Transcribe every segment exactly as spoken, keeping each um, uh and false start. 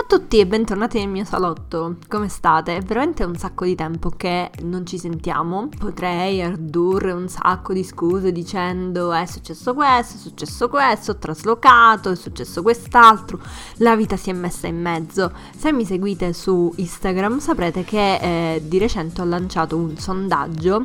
Ciao a tutti e bentornati nel mio salotto, come state? È veramente un sacco di tempo che non ci sentiamo, potrei addurre un sacco di scuse dicendo è successo questo, è successo questo, ho traslocato, è successo quest'altro, la vita si è messa in mezzo. Se mi seguite su Instagram saprete che eh, di recente ho lanciato un sondaggio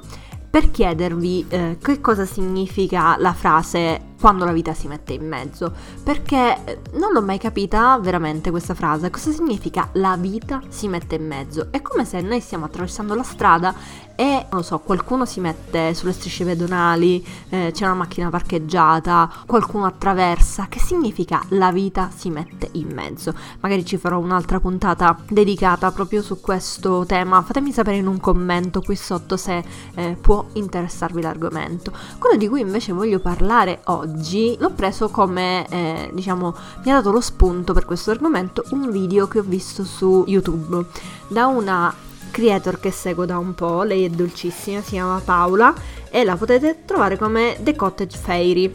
per chiedervi eh, che cosa significa la frase quando la vita si mette in mezzo, perché non l'ho mai capita veramente questa frase. Cosa significa la vita si mette in mezzo? È come se noi stiamo attraversando la strada e, non lo so, qualcuno si mette sulle strisce pedonali, eh, c'è una macchina parcheggiata, qualcuno attraversa. Che significa la vita si mette in mezzo? Magari ci farò un'altra puntata dedicata proprio su questo tema. Fatemi sapere in un commento qui sotto se eh, può interessarvi l'argomento. Quello di cui invece voglio parlare oggi Oggi l'ho preso come, eh, diciamo, mi ha dato lo spunto per questo argomento un video che ho visto su YouTube da una creator che seguo da un po', lei è dolcissima, si chiama Paola e la potete trovare come The Cottage Fairy.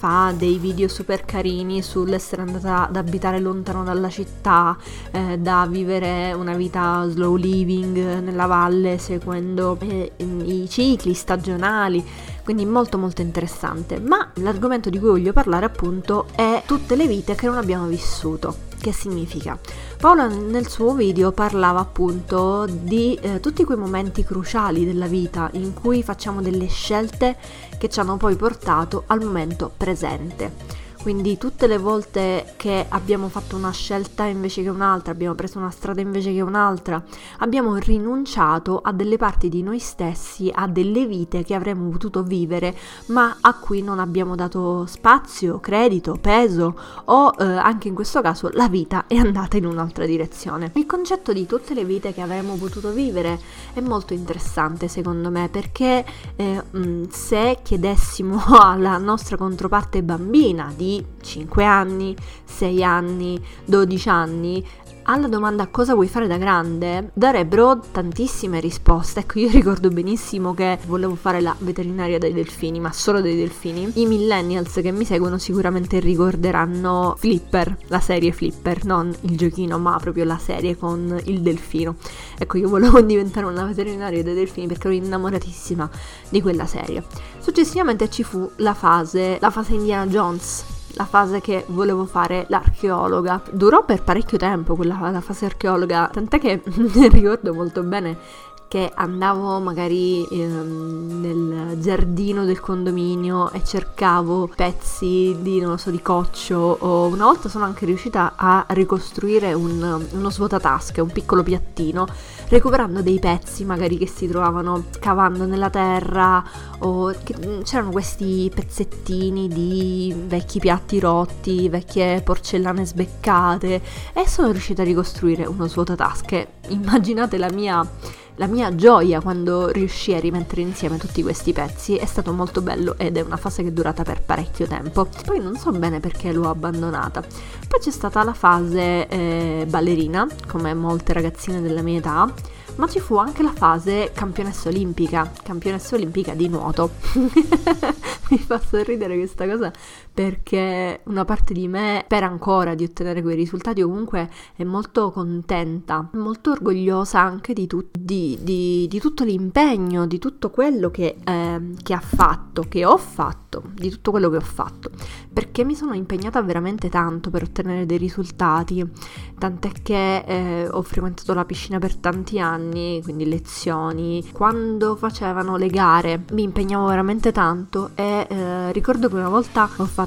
Fa dei video super carini sull'essere andata ad abitare lontano dalla città, eh, da vivere una vita slow living nella valle seguendo eh, i cicli stagionali, quindi molto molto interessante. Ma l'argomento di cui voglio parlare appunto è tutte le vite che non abbiamo vissuto. Che significa? Paola nel suo video parlava appunto di eh, tutti quei momenti cruciali della vita in cui facciamo delle scelte che ci hanno poi portato al momento presente. Quindi tutte le volte che abbiamo fatto una scelta invece che un'altra, abbiamo preso una strada invece che un'altra, abbiamo rinunciato a delle parti di noi stessi, a delle vite che avremmo potuto vivere, ma a cui non abbiamo dato spazio, credito, peso o eh, anche in questo caso la vita è andata in un'altra direzione. Il concetto di tutte le vite che avremmo potuto vivere è molto interessante secondo me, perché eh, mh, se chiedessimo alla nostra controparte bambina di cinque anni, sei anni, dodici anni, alla domanda cosa vuoi fare da grande darebbero tantissime risposte. Ecco, io ricordo benissimo che volevo fare la veterinaria dei delfini, ma solo dei delfini. I millennials che mi seguono sicuramente ricorderanno Flipper, la serie Flipper, non il giochino ma proprio la serie con il delfino. Ecco, io volevo diventare una veterinaria dei delfini perché ero innamoratissima di quella serie. Successivamente ci fu la fase, la fase Indiana Jones, la fase che volevo fare l'archeologa. Durò per parecchio tempo quella la fase archeologa, tant'è che ricordo molto bene che andavo magari ehm, nel giardino del condominio e cercavo pezzi di, non lo so, di coccio, o una volta sono anche riuscita a ricostruire un, uno svuotatasche, un piccolo piattino, recuperando dei pezzi magari che si trovavano scavando nella terra, o che, c'erano questi pezzettini di vecchi piatti rotti, vecchie porcellane sbeccate, e sono riuscita a ricostruire uno svuotatasche. Immaginate la mia... La mia gioia quando riuscii a rimettere insieme tutti questi pezzi. È stato molto bello ed è una fase che è durata per parecchio tempo. Poi non so bene perché l'ho abbandonata. Poi c'è stata la fase eh, ballerina, come molte ragazzine della mia età, ma ci fu anche la fase campionessa olimpica, campionessa olimpica di nuoto. Mi fa sorridere questa cosa perché una parte di me spera ancora di ottenere quei risultati, o comunque è molto contenta, molto orgogliosa anche di, tu- di, di, di tutto l'impegno, di tutto quello che, eh, che ha fatto, che ho fatto, di tutto quello che ho fatto, perché mi sono impegnata veramente tanto per ottenere dei risultati, tant'è che eh, ho frequentato la piscina per tanti anni, quindi lezioni, quando facevano le gare mi impegnavo veramente tanto e eh, ricordo che una volta ho fatto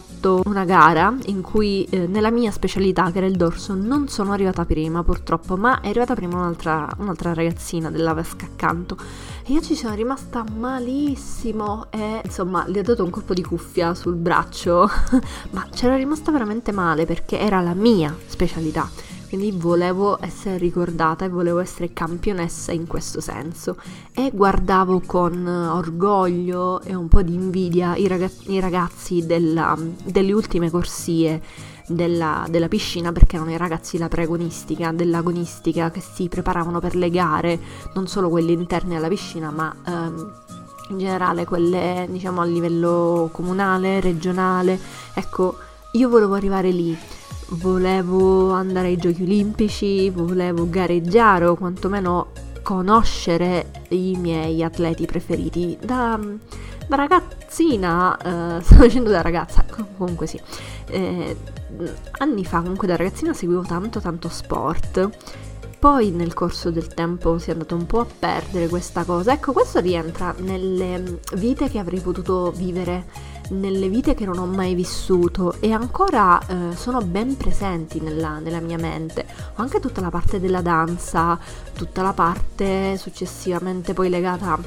una gara in cui eh, nella mia specialità, che era il dorso, non sono arrivata prima purtroppo, ma è arrivata prima un'altra, un'altra ragazzina della vasca accanto e io ci sono rimasta malissimo e insomma le ho dato un colpo di cuffia sul braccio ma c'era rimasta veramente male perché era la mia specialità. Quindi volevo essere ricordata e volevo essere campionessa in questo senso. E guardavo con orgoglio e un po' di invidia i, ragaz- i ragazzi della, delle ultime corsie della, della piscina, perché erano i ragazzi della preagonistica, dell'agonistica, che si preparavano per le gare, non solo quelle interne alla piscina, ma Ehm, in generale quelle, diciamo, a livello comunale, regionale. Ecco, io volevo arrivare lì. volevo andare ai giochi olimpici, volevo gareggiare o quantomeno conoscere i miei atleti preferiti. Da, da ragazzina, eh, stavo dicendo da ragazza, comunque sì, eh, anni fa comunque da ragazzina seguivo tanto tanto sport. Poi nel corso del tempo si è andato un po' a perdere questa cosa. Ecco, questo rientra nelle vite che avrei potuto vivere, nelle vite che non ho mai vissuto e ancora eh, sono ben presenti nella, nella mia mente. Ho anche tutta la parte della danza, tutta la parte successivamente poi legata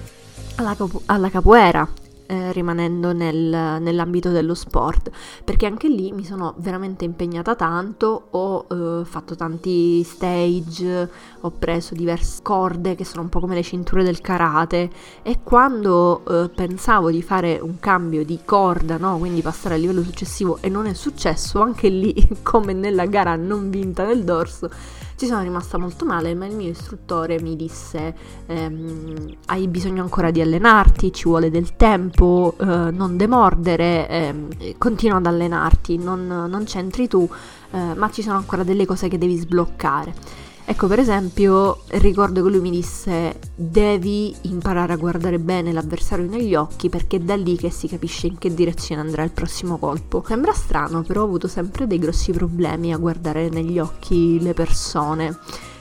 alla, alla capoeira, eh, rimanendo nel, nell'ambito dello sport, perché anche lì mi sono veramente impegnata tanto, ho eh, fatto tanti stage, ho preso diverse corde che sono un po' come le cinture del karate, e quando eh, pensavo di fare un cambio di corda, no, quindi passare al livello successivo, e non è successo, anche lì come nella gara non vinta nel dorso, ci sono rimasta molto male, ma il mio istruttore mi disse ehm, hai bisogno ancora di allenarti, ci vuole del tempo, eh, non demordere, eh, continua ad allenarti, non, non c'entri tu, eh, ma ci sono ancora delle cose che devi sbloccare. Ecco, per esempio, ricordo che lui mi disse devi imparare a guardare bene l'avversario negli occhi, perché è da lì che si capisce in che direzione andrà il prossimo colpo. Sembra strano, però ho avuto sempre dei grossi problemi a guardare negli occhi le persone,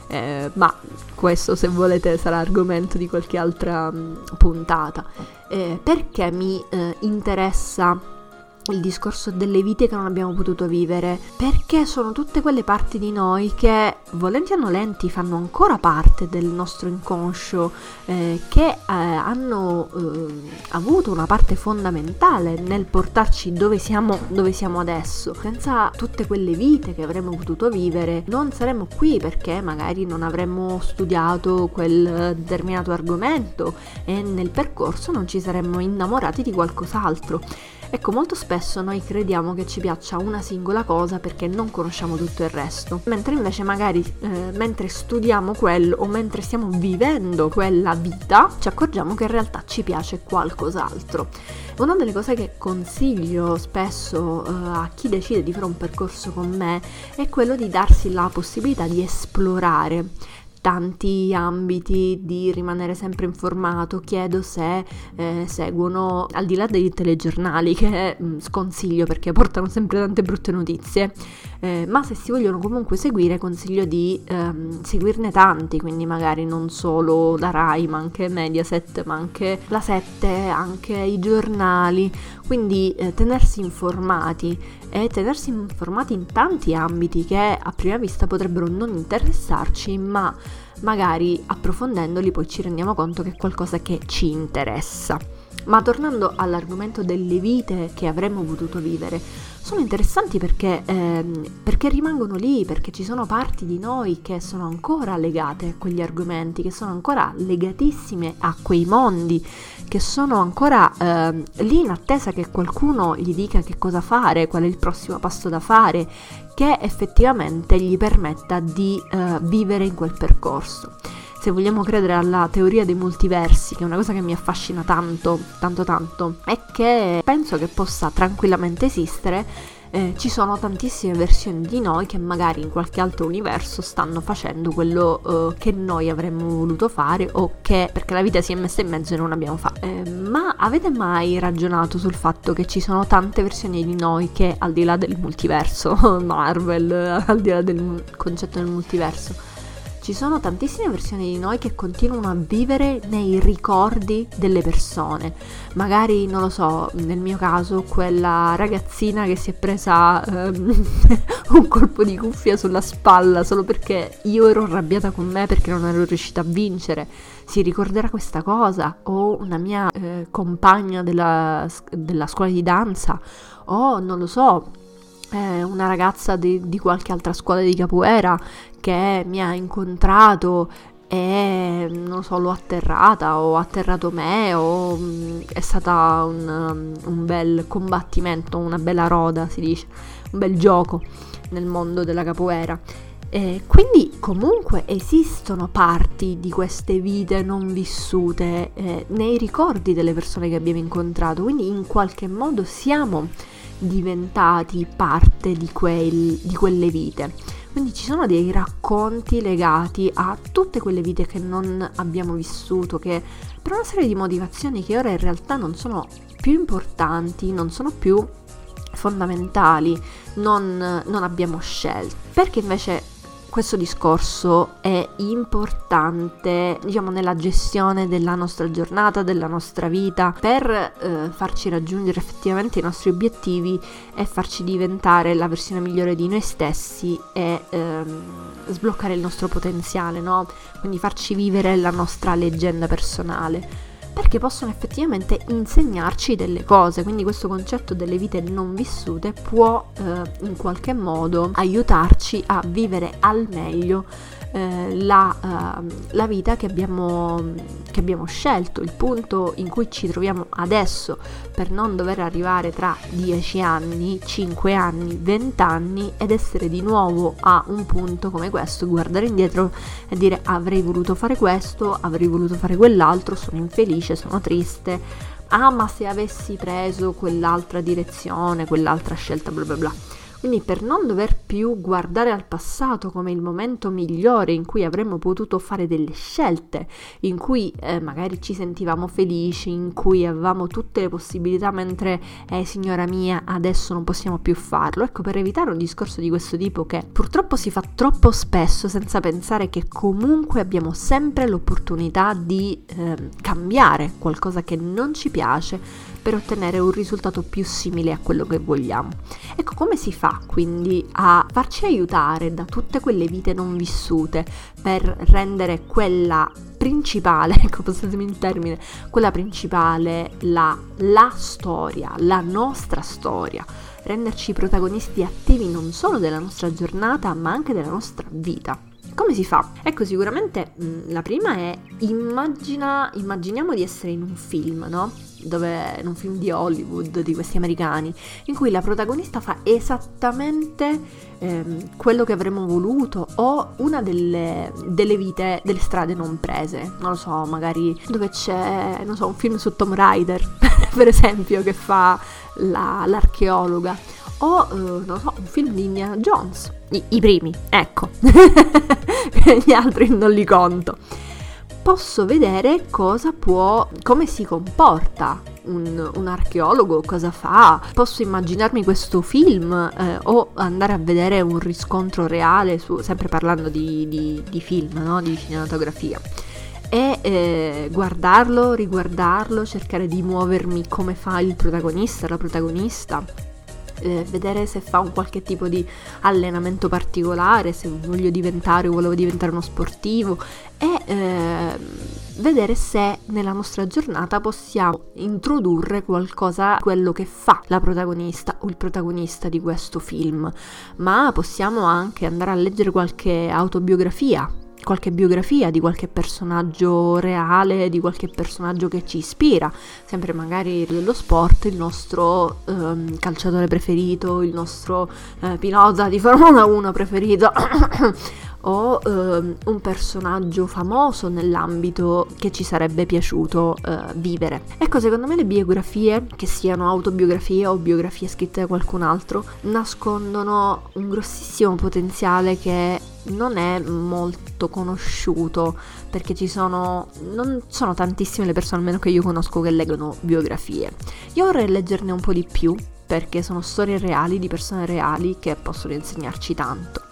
eh, ma questo, se volete, sarà argomento di qualche altra mh, puntata. Eh, perché mi eh, interessa il discorso delle vite che non abbiamo potuto vivere, perché sono tutte quelle parti di noi che, volenti o nolenti, fanno ancora parte del nostro inconscio, eh, che eh, hanno eh, avuto una parte fondamentale nel portarci dove siamo, dove siamo adesso. Senza tutte quelle vite che avremmo potuto vivere non saremmo qui, perché magari non avremmo studiato quel determinato argomento e nel percorso non ci saremmo innamorati di qualcos'altro. Ecco, molto spesso noi crediamo che ci piaccia una singola cosa perché non conosciamo tutto il resto, mentre invece magari eh, mentre studiamo quello o mentre stiamo vivendo quella vita ci accorgiamo che in realtà ci piace qualcos'altro. Una delle cose che consiglio spesso eh, a chi decide di fare un percorso con me è quello di darsi la possibilità di esplorare tanti ambiti, di rimanere sempre informato. Chiedo se eh, seguono, al di là dei telegiornali che mh, sconsiglio perché portano sempre tante brutte notizie, eh, ma se si vogliono comunque seguire, consiglio di ehm, seguirne tanti, quindi magari non solo la Rai, ma anche Mediaset, ma anche la sette, anche i giornali, quindi eh, tenersi informati e tenersi informati in tanti ambiti che a prima vista potrebbero non interessarci, ma magari approfondendoli poi ci rendiamo conto che è qualcosa che ci interessa. Ma tornando all'argomento delle vite che avremmo potuto vivere, sono interessanti perché, ehm, perché rimangono lì, perché ci sono parti di noi che sono ancora legate a quegli argomenti, che sono ancora legatissime a quei mondi, che sono ancora ehm, lì in attesa che qualcuno gli dica che cosa fare, qual è il prossimo passo da fare, che effettivamente gli permetta di eh, vivere in quel percorso. Se vogliamo credere alla teoria dei multiversi, che è una cosa che mi affascina tanto, tanto tanto, e che penso che possa tranquillamente esistere, eh, ci sono tantissime versioni di noi che magari in qualche altro universo stanno facendo quello eh, che noi avremmo voluto fare, o che perché la vita si è messa in mezzo e non abbiamo fatto. Eh, ma avete mai ragionato sul fatto che ci sono tante versioni di noi che, al di là del multiverso, Marvel, al di là del concetto del multiverso, ci sono tantissime versioni di noi che continuano a vivere nei ricordi delle persone? Magari, non lo so, nel mio caso quella ragazzina che si è presa ehm, un colpo di cuffia sulla spalla solo perché io ero arrabbiata con me perché non ero riuscita a vincere, si ricorderà questa cosa. O una mia eh, compagna della, della scuola di danza, o non lo so, eh, una ragazza di, di qualche altra scuola di capoeira che mi ha incontrato e non so, l'ho atterrata o atterrato me, o è stata un, un bel combattimento, una bella roda, si dice, un bel gioco nel mondo della capoeira. Eh, quindi comunque esistono parti di queste vite non vissute eh, nei ricordi delle persone che abbiamo incontrato, quindi in qualche modo siamo diventati parte di, quel, di quelle vite. Quindi ci sono dei racconti legati a tutte quelle vite che non abbiamo vissuto, che per una serie di motivazioni che ora in realtà non sono più importanti, non sono più fondamentali, non, non abbiamo scelto. Perché invece questo discorso è importante, diciamo, nella gestione della nostra giornata, della nostra vita, per eh, farci raggiungere effettivamente i nostri obiettivi e farci diventare la versione migliore di noi stessi e ehm, sbloccare il nostro potenziale, no? Quindi farci vivere la nostra leggenda personale, perché possono effettivamente insegnarci delle cose. Quindi questo concetto delle vite non vissute può eh, in qualche modo aiutarci a vivere al meglio eh, la, eh, la vita che abbiamo, che abbiamo scelto, il punto in cui ci troviamo adesso, per non dover arrivare tra dieci anni, cinque anni, venti anni ed essere di nuovo a un punto come questo, guardare indietro e dire avrei voluto fare questo, avrei voluto fare quell'altro, sono infelice, sono triste, ah ma se avessi preso quell'altra direzione, quell'altra scelta, bla bla bla. Quindi per non dover più guardare al passato come il momento migliore in cui avremmo potuto fare delle scelte, in cui eh, magari ci sentivamo felici, in cui avevamo tutte le possibilità, mentre eh, signora mia adesso non possiamo più farlo. Ecco, per evitare un discorso di questo tipo che purtroppo si fa troppo spesso senza pensare che comunque abbiamo sempre l'opportunità di eh, cambiare qualcosa che non ci piace per ottenere un risultato più simile a quello che vogliamo. Ecco, come si fa quindi a farci aiutare da tutte quelle vite non vissute per rendere quella principale, ecco, passatemi il termine, quella principale la, la storia, la nostra storia, renderci protagonisti attivi non solo della nostra giornata ma anche della nostra vita. Come si fa? Ecco, sicuramente mh, la prima è immagina, immaginiamo di essere in un film, no? Dove, in un film di Hollywood, di questi americani, in cui la protagonista fa esattamente ehm, quello che avremmo voluto, o una delle, delle vite, delle strade non prese, non lo so, magari dove c'è, non so, un film su Tomb Raider per esempio, che fa la, l'archeologa, o eh, non lo so, un film di Indiana Jones, i, i primi, ecco gli altri non li conto. Posso vedere cosa può, come si comporta un, un archeologo, cosa fa, posso immaginarmi questo film eh, o andare a vedere un riscontro reale, su, sempre parlando di, di, di film, no? Di cinematografia, e eh, guardarlo, riguardarlo, cercare di muovermi come fa il protagonista, la protagonista, eh, vedere se fa un qualche tipo di allenamento particolare, se voglio diventare o volevo diventare uno sportivo, e eh, vedere se nella nostra giornata possiamo introdurre qualcosa, quello che fa la protagonista o il protagonista di questo film. Ma possiamo anche andare a leggere qualche autobiografia, qualche biografia di qualche personaggio reale, di qualche personaggio che ci ispira, sempre magari dello sport, il nostro ehm, calciatore preferito, il nostro eh, pilota di Formula uno preferito o ehm, un personaggio famoso nell'ambito che ci sarebbe piaciuto eh, vivere. Ecco, secondo me le biografie, che siano autobiografie o biografie scritte da qualcun altro, nascondono un grossissimo potenziale che non è molto conosciuto, perché ci sono non sono tantissime le persone, almeno che io conosco, che leggono biografie. Io vorrei leggerne un po' di più, perché sono storie reali di persone reali che possono insegnarci tanto.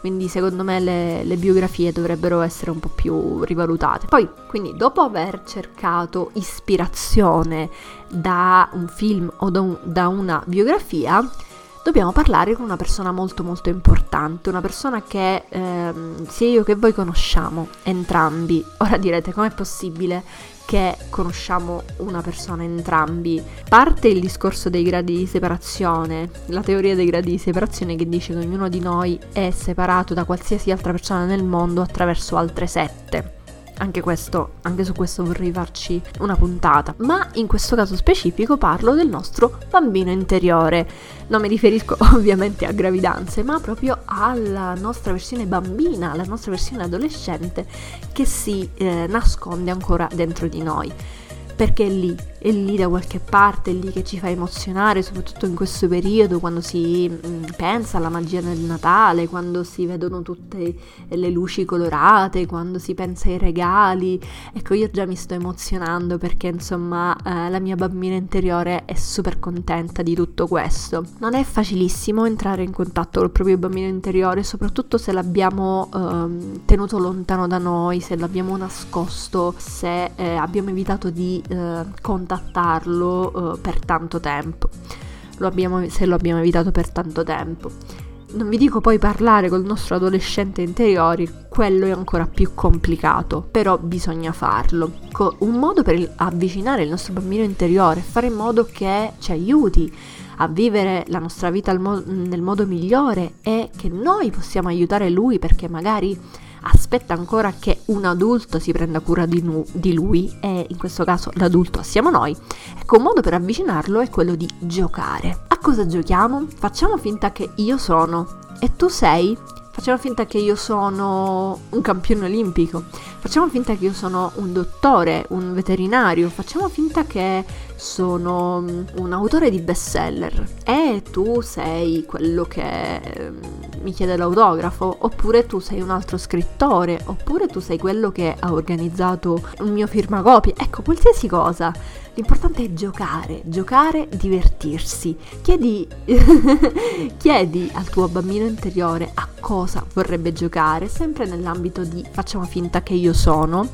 Quindi secondo me le, le biografie dovrebbero essere un po' più rivalutate. Poi, quindi, dopo aver cercato ispirazione da un film o da, un, da una biografia, dobbiamo parlare con una persona molto molto importante, una persona che ehm, sia io che voi conosciamo entrambi. Ora direte, com'è possibile che conosciamo una persona entrambi? Parte il discorso dei gradi di separazione, la teoria dei gradi di separazione, che dice che ognuno di noi è separato da qualsiasi altra persona nel mondo attraverso altre sette. Anche questo, anche su questo vorrei farci una puntata, ma in questo caso specifico parlo del nostro bambino interiore. Non mi riferisco ovviamente a gravidanze, ma proprio alla nostra versione bambina, alla nostra versione adolescente che si eh, nasconde ancora dentro di noi. perché è lì, è lì da qualche parte, è lì che ci fa emozionare, soprattutto in questo periodo, quando si mh, pensa alla magia del Natale, quando si vedono tutte le luci colorate, quando si pensa ai regali. Ecco, io già mi sto emozionando perché insomma eh, la mia bambina interiore è super contenta di tutto questo. Non è facilissimo entrare in contatto col proprio bambino interiore, soprattutto se l'abbiamo eh, tenuto lontano da noi, se l'abbiamo nascosto, se eh, abbiamo evitato di eh, contattarlo adattarlo uh, per tanto tempo, lo abbiamo, se lo abbiamo evitato per tanto tempo. Non vi dico poi parlare col nostro adolescente interiore, quello è ancora più complicato, però bisogna farlo. Ecco, un modo per avvicinare il nostro bambino interiore è fare in modo che ci aiuti a vivere la nostra vita nel modo migliore e che noi possiamo aiutare lui, perché magari aspetta ancora che un adulto si prenda cura di, nu- di lui, e in questo caso l'adulto siamo noi. Ecco, un modo per avvicinarlo è quello di giocare. A cosa giochiamo? Facciamo finta che io sono e tu sei, facciamo finta che io sono un campione olimpico, facciamo finta che io sono un dottore, un veterinario, facciamo finta che sono un autore di bestseller e tu sei quello che mi chiede l'autografo, oppure tu sei un altro scrittore, oppure tu sei quello che ha organizzato un mio firmacopie. Ecco, qualsiasi cosa, l'importante è giocare, giocare, divertirsi. Chiedi chiedi al tuo bambino interiore a cosa vorrebbe giocare, sempre nell'ambito di facciamo finta che io sono,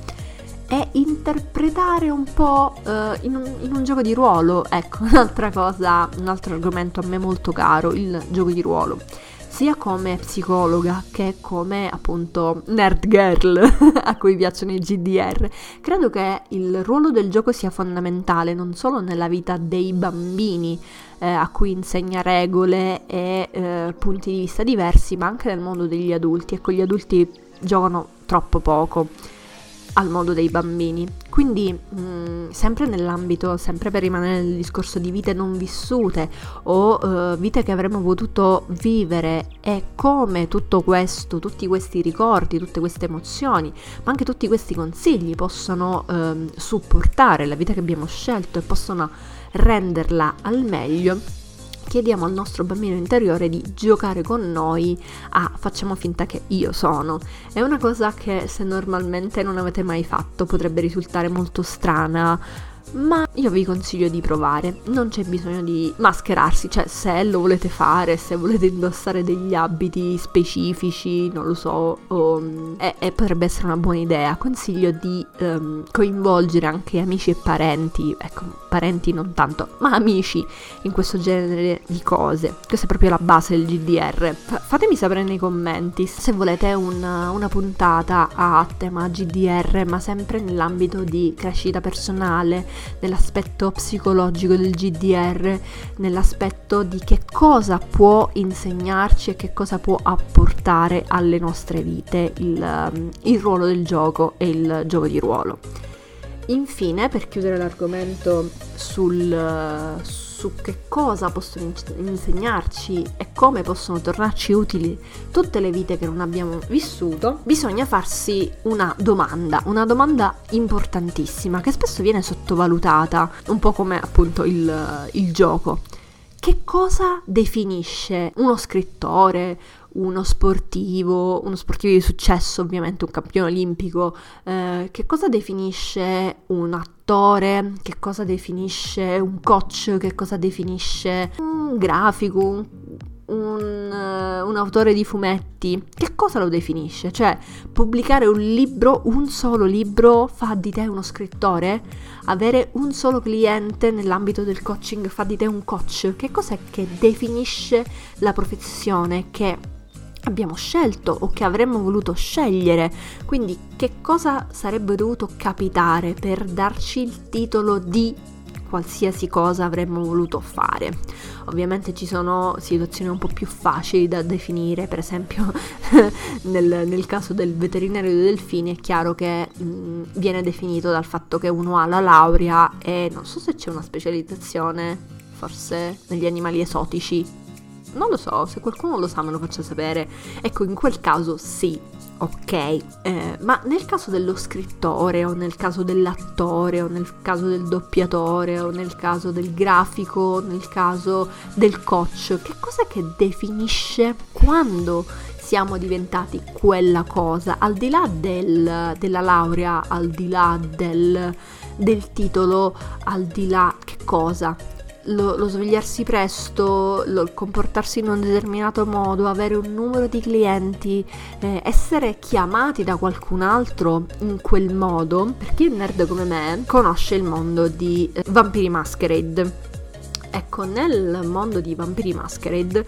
e interpretare un po' eh, in, un, in un gioco di ruolo. Ecco, un'altra cosa, un altro argomento a me molto caro, il gioco di ruolo, sia come psicologa che come appunto nerd girl a cui piacciono i G D R. Credo che il ruolo del gioco sia fondamentale non solo nella vita dei bambini, eh, a cui insegna regole e eh, punti di vista diversi, ma anche nel mondo degli adulti. Ecco, gli adulti giocano troppo poco al modo dei bambini, quindi mh, sempre nell'ambito, sempre per rimanere nel discorso di vite non vissute o eh, vite che avremmo potuto vivere, e come tutto questo, tutti questi ricordi, tutte queste emozioni, ma anche tutti questi consigli possono eh, supportare la vita che abbiamo scelto e possono renderla al meglio. Chiediamo al nostro bambino interiore di giocare con noi a facciamo finta che io sono. È una cosa che, se normalmente non avete mai fatto, potrebbe risultare molto strana, ma io vi consiglio di provare. Non c'è bisogno di mascherarsi, cioè se lo volete fare, se volete indossare degli abiti specifici, non lo so, um, e, e potrebbe essere una buona idea. Consiglio di um, coinvolgere anche amici e parenti, ecco, parenti non tanto, ma amici in questo genere di cose. Questa è proprio la base del G D R. F- fatemi sapere nei commenti se volete una, una puntata a tema G D R, ma sempre nell'ambito di crescita personale, nell'aspetto psicologico del G D R, nell'aspetto di che cosa può insegnarci e che cosa può apportare alle nostre vite il, il ruolo del gioco e il gioco di ruolo. Infine, per chiudere l'argomento sul, su che cosa possono insegnarci e come possono tornarci utili tutte le vite che non abbiamo vissuto, bisogna farsi una domanda, una domanda importantissima che spesso viene sottovalutata, un po' come appunto il, il gioco. Che cosa definisce uno scrittore, uno sportivo, uno sportivo di successo, ovviamente un campione olimpico, eh, che cosa definisce un attore, che cosa definisce un coach, che cosa definisce un grafico, un, un, un autore di fumetti, che cosa lo definisce? Cioè, pubblicare un libro, un solo libro, fa di te uno scrittore? Avere un solo cliente nell'ambito del coaching fa di te un coach? Che cos'è che definisce la professione che abbiamo scelto o che avremmo voluto scegliere? Quindi che cosa sarebbe dovuto capitare per darci il titolo di qualsiasi cosa avremmo voluto fare? Ovviamente ci sono situazioni un po' più facili da definire, per esempio nel, nel caso del veterinario dei delfini è chiaro che mh, viene definito dal fatto che uno ha la laurea e non so se c'è una specializzazione, forse negli animali esotici. Non lo so, se qualcuno lo sa me lo faccia sapere. Ecco, in quel caso sì, ok, eh, ma nel caso dello scrittore o nel caso dell'attore o nel caso del doppiatore o nel caso del grafico o nel caso del coach, che cosa che definisce quando siamo diventati quella cosa, al di là del, della laurea, al di là del, del titolo, al di là che cosa? Lo, lo svegliarsi presto, lo, comportarsi in un determinato modo, avere un numero di clienti, eh, essere chiamati da qualcun altro in quel modo. Per chi è nerd come me, conosce il mondo di eh, Vampire Masquerade. Ecco, nel mondo di Vampire Masquerade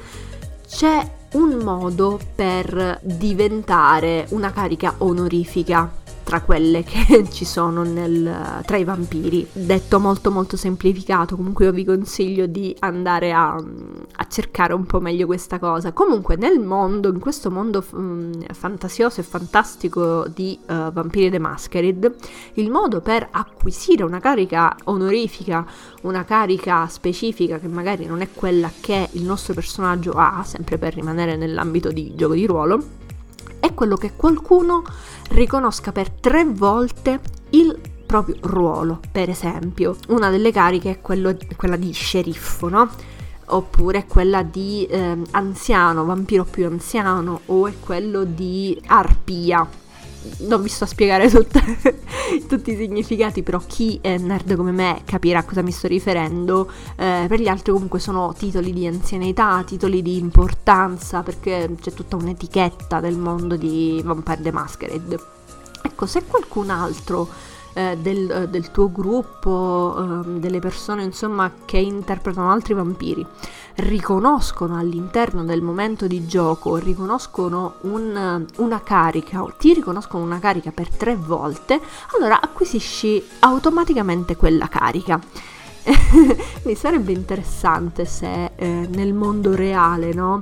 c'è un modo per diventare una carica onorifica tra quelle che ci sono nel, tra i vampiri. Detto molto molto semplificato, comunque io vi consiglio di andare a, a cercare un po' meglio questa cosa. Comunque nel mondo, in questo mondo mh, fantasioso e fantastico di uh, Vampire: The Masquerade, il modo per acquisire una carica onorifica, una carica specifica che magari non è quella che il nostro personaggio ha, sempre per rimanere nell'ambito di gioco di ruolo, è quello che qualcuno riconosca per tre volte il proprio ruolo. Per esempio, una delle cariche è quello, quella di sceriffo, no? Oppure quella di eh, anziano, vampiro più anziano, o è quello di arpia. Non vi sto a spiegare tutta, tutti i significati, però chi è nerd come me capirà a cosa mi sto riferendo. Eh, per gli altri comunque sono titoli di anzianità, titoli di importanza, perché c'è tutta un'etichetta del mondo di Vampire: The Masquerade. Ecco, se qualcun altro eh, del, del tuo gruppo, eh, delle persone insomma che interpretano altri vampiri, riconoscono all'interno del momento di gioco, riconoscono un, una carica, o ti riconoscono una carica per tre volte, allora acquisisci automaticamente quella carica. Mi sarebbe interessante se eh, nel mondo reale, no,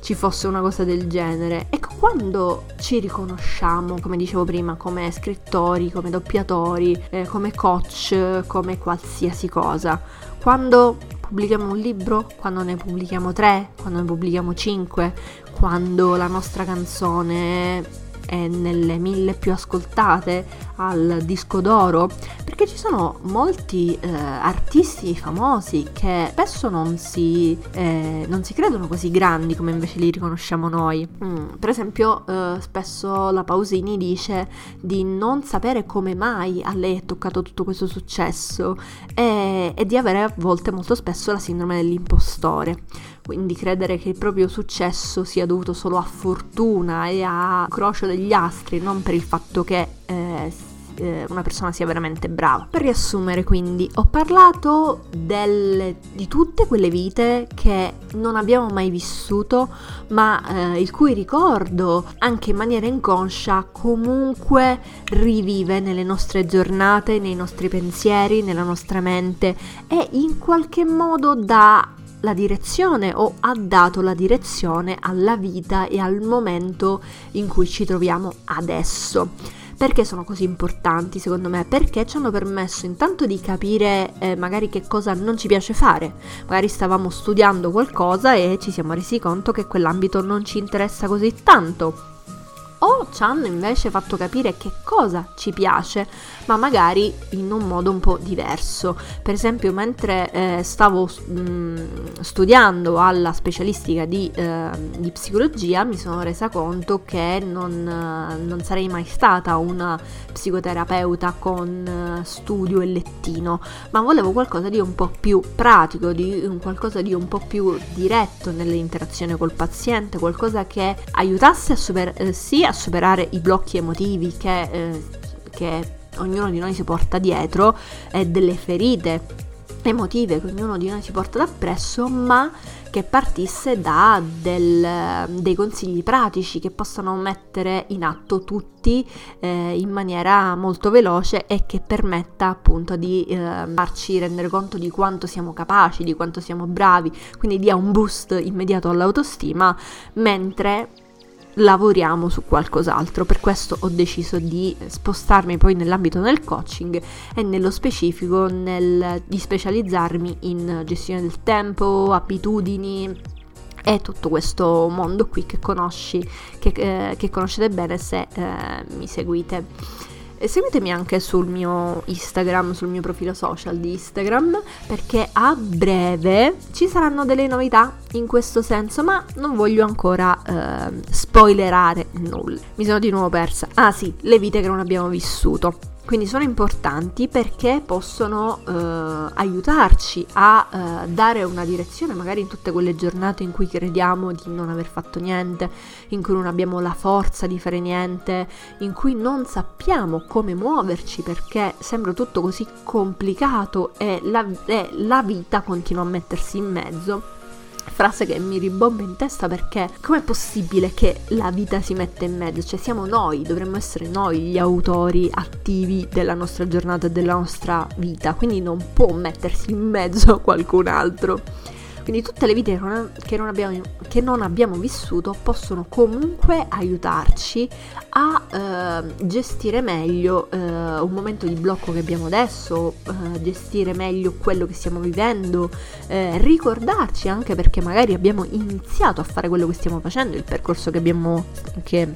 ci fosse una cosa del genere. Ecco, quando ci riconosciamo, come dicevo prima, come scrittori, come doppiatori, eh, come coach, come qualsiasi cosa, quando pubblichiamo un libro, quando ne pubblichiamo tre, quando ne pubblichiamo cinque, quando la nostra canzone è nelle mille più ascoltate, al disco d'oro, perché ci sono molti eh, artisti famosi che spesso non si, eh, non si credono così grandi come invece li riconosciamo noi. Mm, per esempio eh, spesso la Pausini dice di non sapere come mai a lei è toccato tutto questo successo e, e di avere a volte, molto spesso, la sindrome dell'impostore, quindi credere che il proprio successo sia dovuto solo a fortuna e a incrocio degli astri, non per il fatto che eh, una persona sia veramente brava. Per riassumere, quindi, ho parlato del, di tutte quelle vite che non abbiamo mai vissuto, ma eh, il cui ricordo, anche in maniera inconscia, comunque rivive nelle nostre giornate, nei nostri pensieri, nella nostra mente, e in qualche modo dà la direzione, o ha dato la direzione, alla vita e al momento in cui ci troviamo adesso. Perché sono così importanti, secondo me? Perché ci hanno permesso intanto di capire eh, magari che cosa non ci piace fare. Magari stavamo studiando qualcosa e ci siamo resi conto che quell'ambito non ci interessa così tanto. O ci hanno invece fatto capire che cosa ci piace, ma magari in un modo un po' diverso. Per esempio, mentre eh, stavo mh, studiando alla specialistica di, eh, di psicologia, mi sono resa conto che non, eh, non sarei mai stata una psicoterapeuta con eh, studio e lettino, ma volevo qualcosa di un po' più pratico, di un qualcosa di un po' più diretto nell'interazione col paziente, qualcosa che aiutasse a super, eh, sì, a superare i blocchi emotivi che... Eh, che ognuno di noi si porta dietro, e delle ferite emotive che ognuno di noi si porta dappresso, ma che partisse da del, dei consigli pratici che possano mettere in atto tutti eh, in maniera molto veloce, e che permetta appunto di eh, farci rendere conto di quanto siamo capaci, di quanto siamo bravi, quindi dia un boost immediato all'autostima mentre lavoriamo su qualcos'altro. Per questo ho deciso di spostarmi poi nell'ambito del coaching, e nello specifico nel, di specializzarmi in gestione del tempo, abitudini, è tutto questo mondo qui che conosci, che, eh, che conoscete bene se eh, mi seguite. E seguitemi anche sul mio Instagram, sul mio profilo social di Instagram, perché a breve ci saranno delle novità in questo senso, ma non voglio ancora eh, spoilerare nulla. Mi sono di nuovo persa. Ah sì, le vite che non abbiamo vissuto. Quindi sono importanti perché possono eh, aiutarci a eh, dare una direzione, magari in tutte quelle giornate in cui crediamo di non aver fatto niente, in cui non abbiamo la forza di fare niente, in cui non sappiamo come muoverci perché sembra tutto così complicato e la, e la vita continua a mettersi in mezzo. Frase che mi ribomba in testa, perché com'è possibile che la vita si metta in mezzo? Cioè siamo noi, dovremmo essere noi gli autori attivi della nostra giornata e della nostra vita, quindi non può mettersi in mezzo qualcun altro. Quindi tutte le vite che non, che non abbiamo, che non abbiamo vissuto possono comunque aiutarci a eh, gestire meglio eh, un momento di blocco che abbiamo adesso, eh, gestire meglio quello che stiamo vivendo, eh, ricordarci anche perché magari abbiamo iniziato a fare quello che stiamo facendo, il percorso che abbiamo che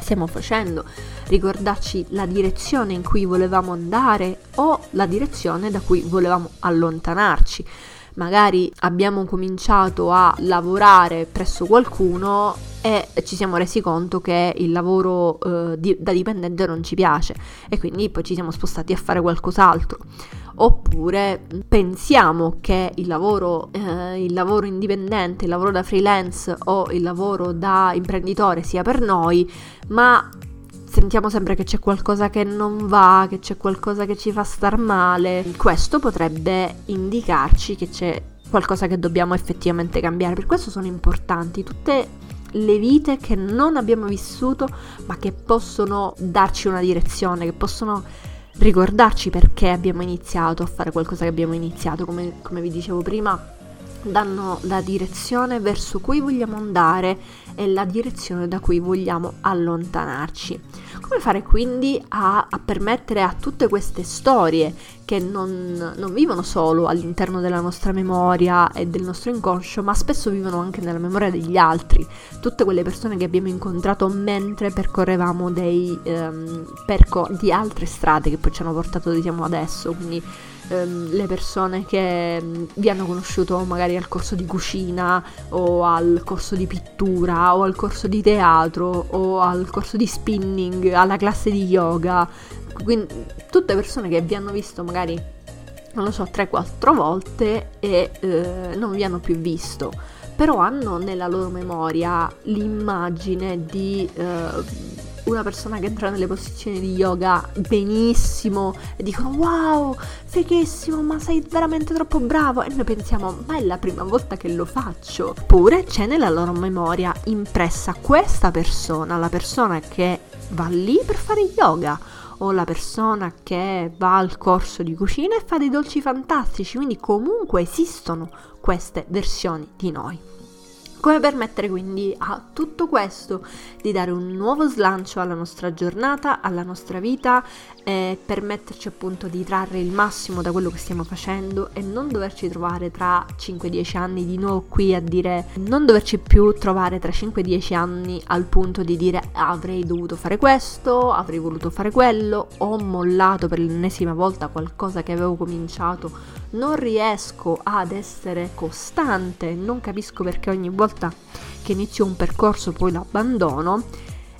stiamo facendo, ricordarci la direzione in cui volevamo andare o la direzione da cui volevamo allontanarci. Magari abbiamo cominciato a lavorare presso qualcuno e ci siamo resi conto che il lavoro eh, di, da dipendente non ci piace e quindi poi ci siamo spostati a fare qualcos'altro. Oppure pensiamo che il lavoro, eh, il lavoro indipendente, il lavoro da freelance o il lavoro da imprenditore sia per noi, ma sentiamo sempre che c'è qualcosa che non va, che c'è qualcosa che ci fa star male. Questo potrebbe indicarci che c'è qualcosa che dobbiamo effettivamente cambiare. Per questo sono importanti tutte le vite che non abbiamo vissuto, ma che possono darci una direzione, che possono ricordarci perché abbiamo iniziato a fare qualcosa che abbiamo iniziato, come, come vi dicevo prima. Danno la direzione verso cui vogliamo andare e la direzione da cui vogliamo allontanarci. Come fare quindi a, a permettere a tutte queste storie che non, non vivono solo all'interno della nostra memoria e del nostro inconscio, ma spesso vivono anche nella memoria degli altri, tutte quelle persone che abbiamo incontrato mentre percorrevamo dei ehm, percor- di altre strade che poi ci hanno portato dove siamo adesso, quindi ehm, le persone che ehm, vi hanno conosciuto magari al corso di cucina o al corso di pittura o al corso di teatro o al corso di spinning, alla classe di yoga. Quindi tutte persone che vi hanno visto magari, non lo so, tre quattro volte e eh, non vi hanno più visto, però hanno nella loro memoria l'immagine di eh, una persona che entra nelle posizioni di yoga benissimo e dicono wow, fighissimo, ma sei veramente troppo bravo, e noi pensiamo ma è la prima volta che lo faccio. Oppure c'è nella loro memoria impressa questa persona, la persona che va lì per fare yoga o la persona che va al corso di cucina e fa dei dolci fantastici, quindi comunque esistono queste versioni di noi. Come permettere quindi a tutto questo di dare un nuovo slancio alla nostra giornata, alla nostra vita, e permetterci appunto di trarre il massimo da quello che stiamo facendo e non doverci trovare tra cinque dieci anni di nuovo qui a dire, non doverci più trovare tra cinque dieci anni al punto di dire avrei dovuto fare questo, avrei voluto fare quello, ho mollato per l'ennesima volta qualcosa che avevo cominciato, non riesco ad essere costante, non capisco perché ogni volta che inizio un percorso poi l'abbandono.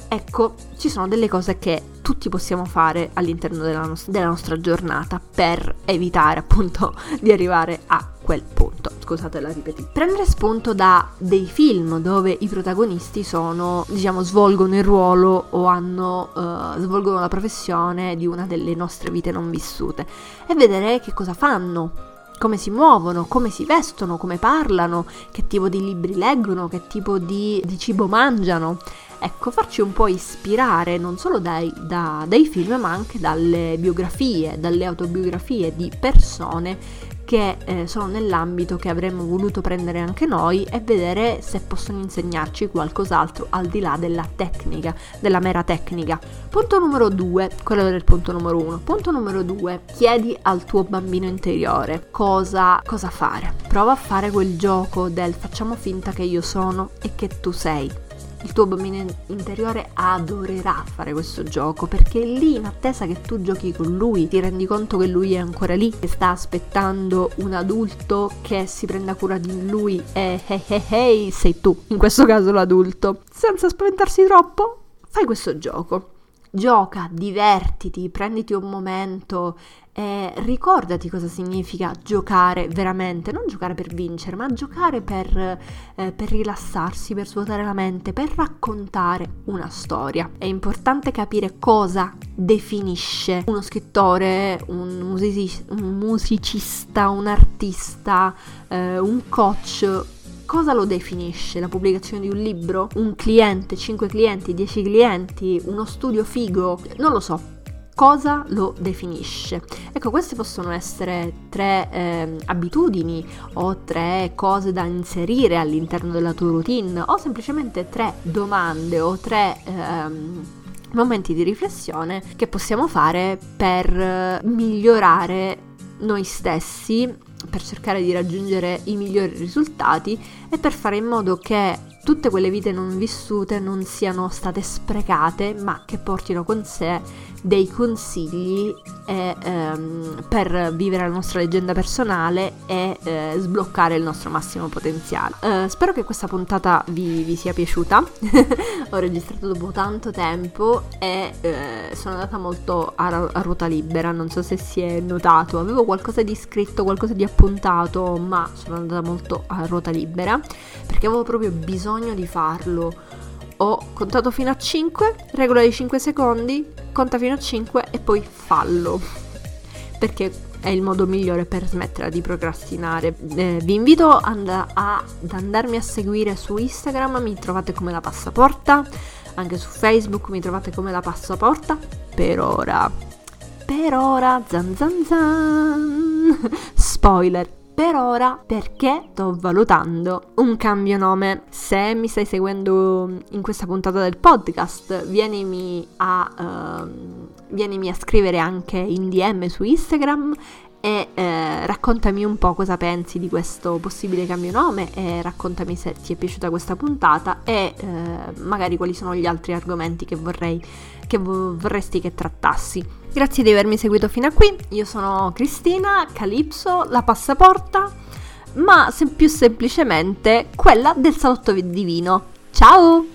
Ecco, ci sono delle cose che tutti possiamo fare all'interno della, no- della nostra giornata per evitare appunto di arrivare a quel punto. Scusate la ripetizione. Prendere spunto da dei film dove i protagonisti sono, diciamo, svolgono il ruolo o hanno eh, svolgono la professione di una delle nostre vite non vissute e vedere che cosa fanno, come si muovono, come si vestono, come parlano, che tipo di libri leggono, che tipo di, di cibo mangiano. Ecco, farci un po' ispirare non solo dai, da, dai film, ma anche dalle biografie, dalle autobiografie di persone che eh, sono nell'ambito che avremmo voluto prendere anche noi e vedere se possono insegnarci qualcos'altro al di là della tecnica, della mera tecnica. Punto numero due, quello del punto numero uno. Punto numero due, chiedi al tuo bambino interiore cosa, cosa fare. Prova a fare quel gioco del facciamo finta che io sono e che tu sei. Il tuo bambino interiore adorerà fare questo gioco, perché lì, in attesa che tu giochi con lui, ti rendi conto che lui è ancora lì, che sta aspettando un adulto che si prenda cura di lui e hey, hey, hey, sei tu, in questo caso l'adulto. Senza spaventarsi troppo, fai questo gioco. Gioca, divertiti, prenditi un momento e ricordati cosa significa giocare veramente, non giocare per vincere, ma giocare per, eh, per rilassarsi, per svuotare la mente, per raccontare una storia. È importante capire cosa definisce uno scrittore, un, musici- un musicista, un artista, eh, un coach. Cosa lo definisce? La pubblicazione di un libro? Un cliente? Cinque clienti? Dieci clienti? Uno studio figo? Non lo so. Cosa lo definisce? Ecco, queste possono essere tre eh, abitudini o tre cose da inserire all'interno della tua routine o semplicemente tre domande o tre... Ehm, momenti di riflessione che possiamo fare per migliorare noi stessi, per cercare di raggiungere i migliori risultati e per fare in modo che tutte quelle vite non vissute non siano state sprecate, ma che portino con sé dei consigli e, ehm, per vivere la nostra leggenda personale e eh, sbloccare il nostro massimo potenziale. Eh, spero che questa puntata vi, vi sia piaciuta. Ho registrato dopo tanto tempo e eh, sono andata molto a, a ruota libera, non so se si è notato, avevo qualcosa di scritto, qualcosa di appuntato, ma sono andata molto a ruota libera perché avevo proprio bisogno di farlo. Ho contato fino a cinque, regola di cinque secondi, conta fino a cinque e poi fallo, perché è il modo migliore per smettere di procrastinare. Eh, vi invito and- a- ad andarmi a seguire su Instagram, mi trovate come La Passaporta, anche su Facebook mi trovate come La Passaporta, per ora, per ora, zan zan zan, spoiler. Per ora, perché sto valutando un cambio nome. Se mi stai seguendo in questa puntata del podcast, vienimi a, uh, vienimi a scrivere anche in D M su Instagram e eh, raccontami un po' cosa pensi di questo possibile cambio nome e raccontami se ti è piaciuta questa puntata e eh, magari quali sono gli altri argomenti che vorrei che vorresti che trattassi. Grazie di avermi seguito fino a qui. Io sono Cristina Calipso, La Passaporta, ma sem- più semplicemente quella del Salotto diVino. Ciao!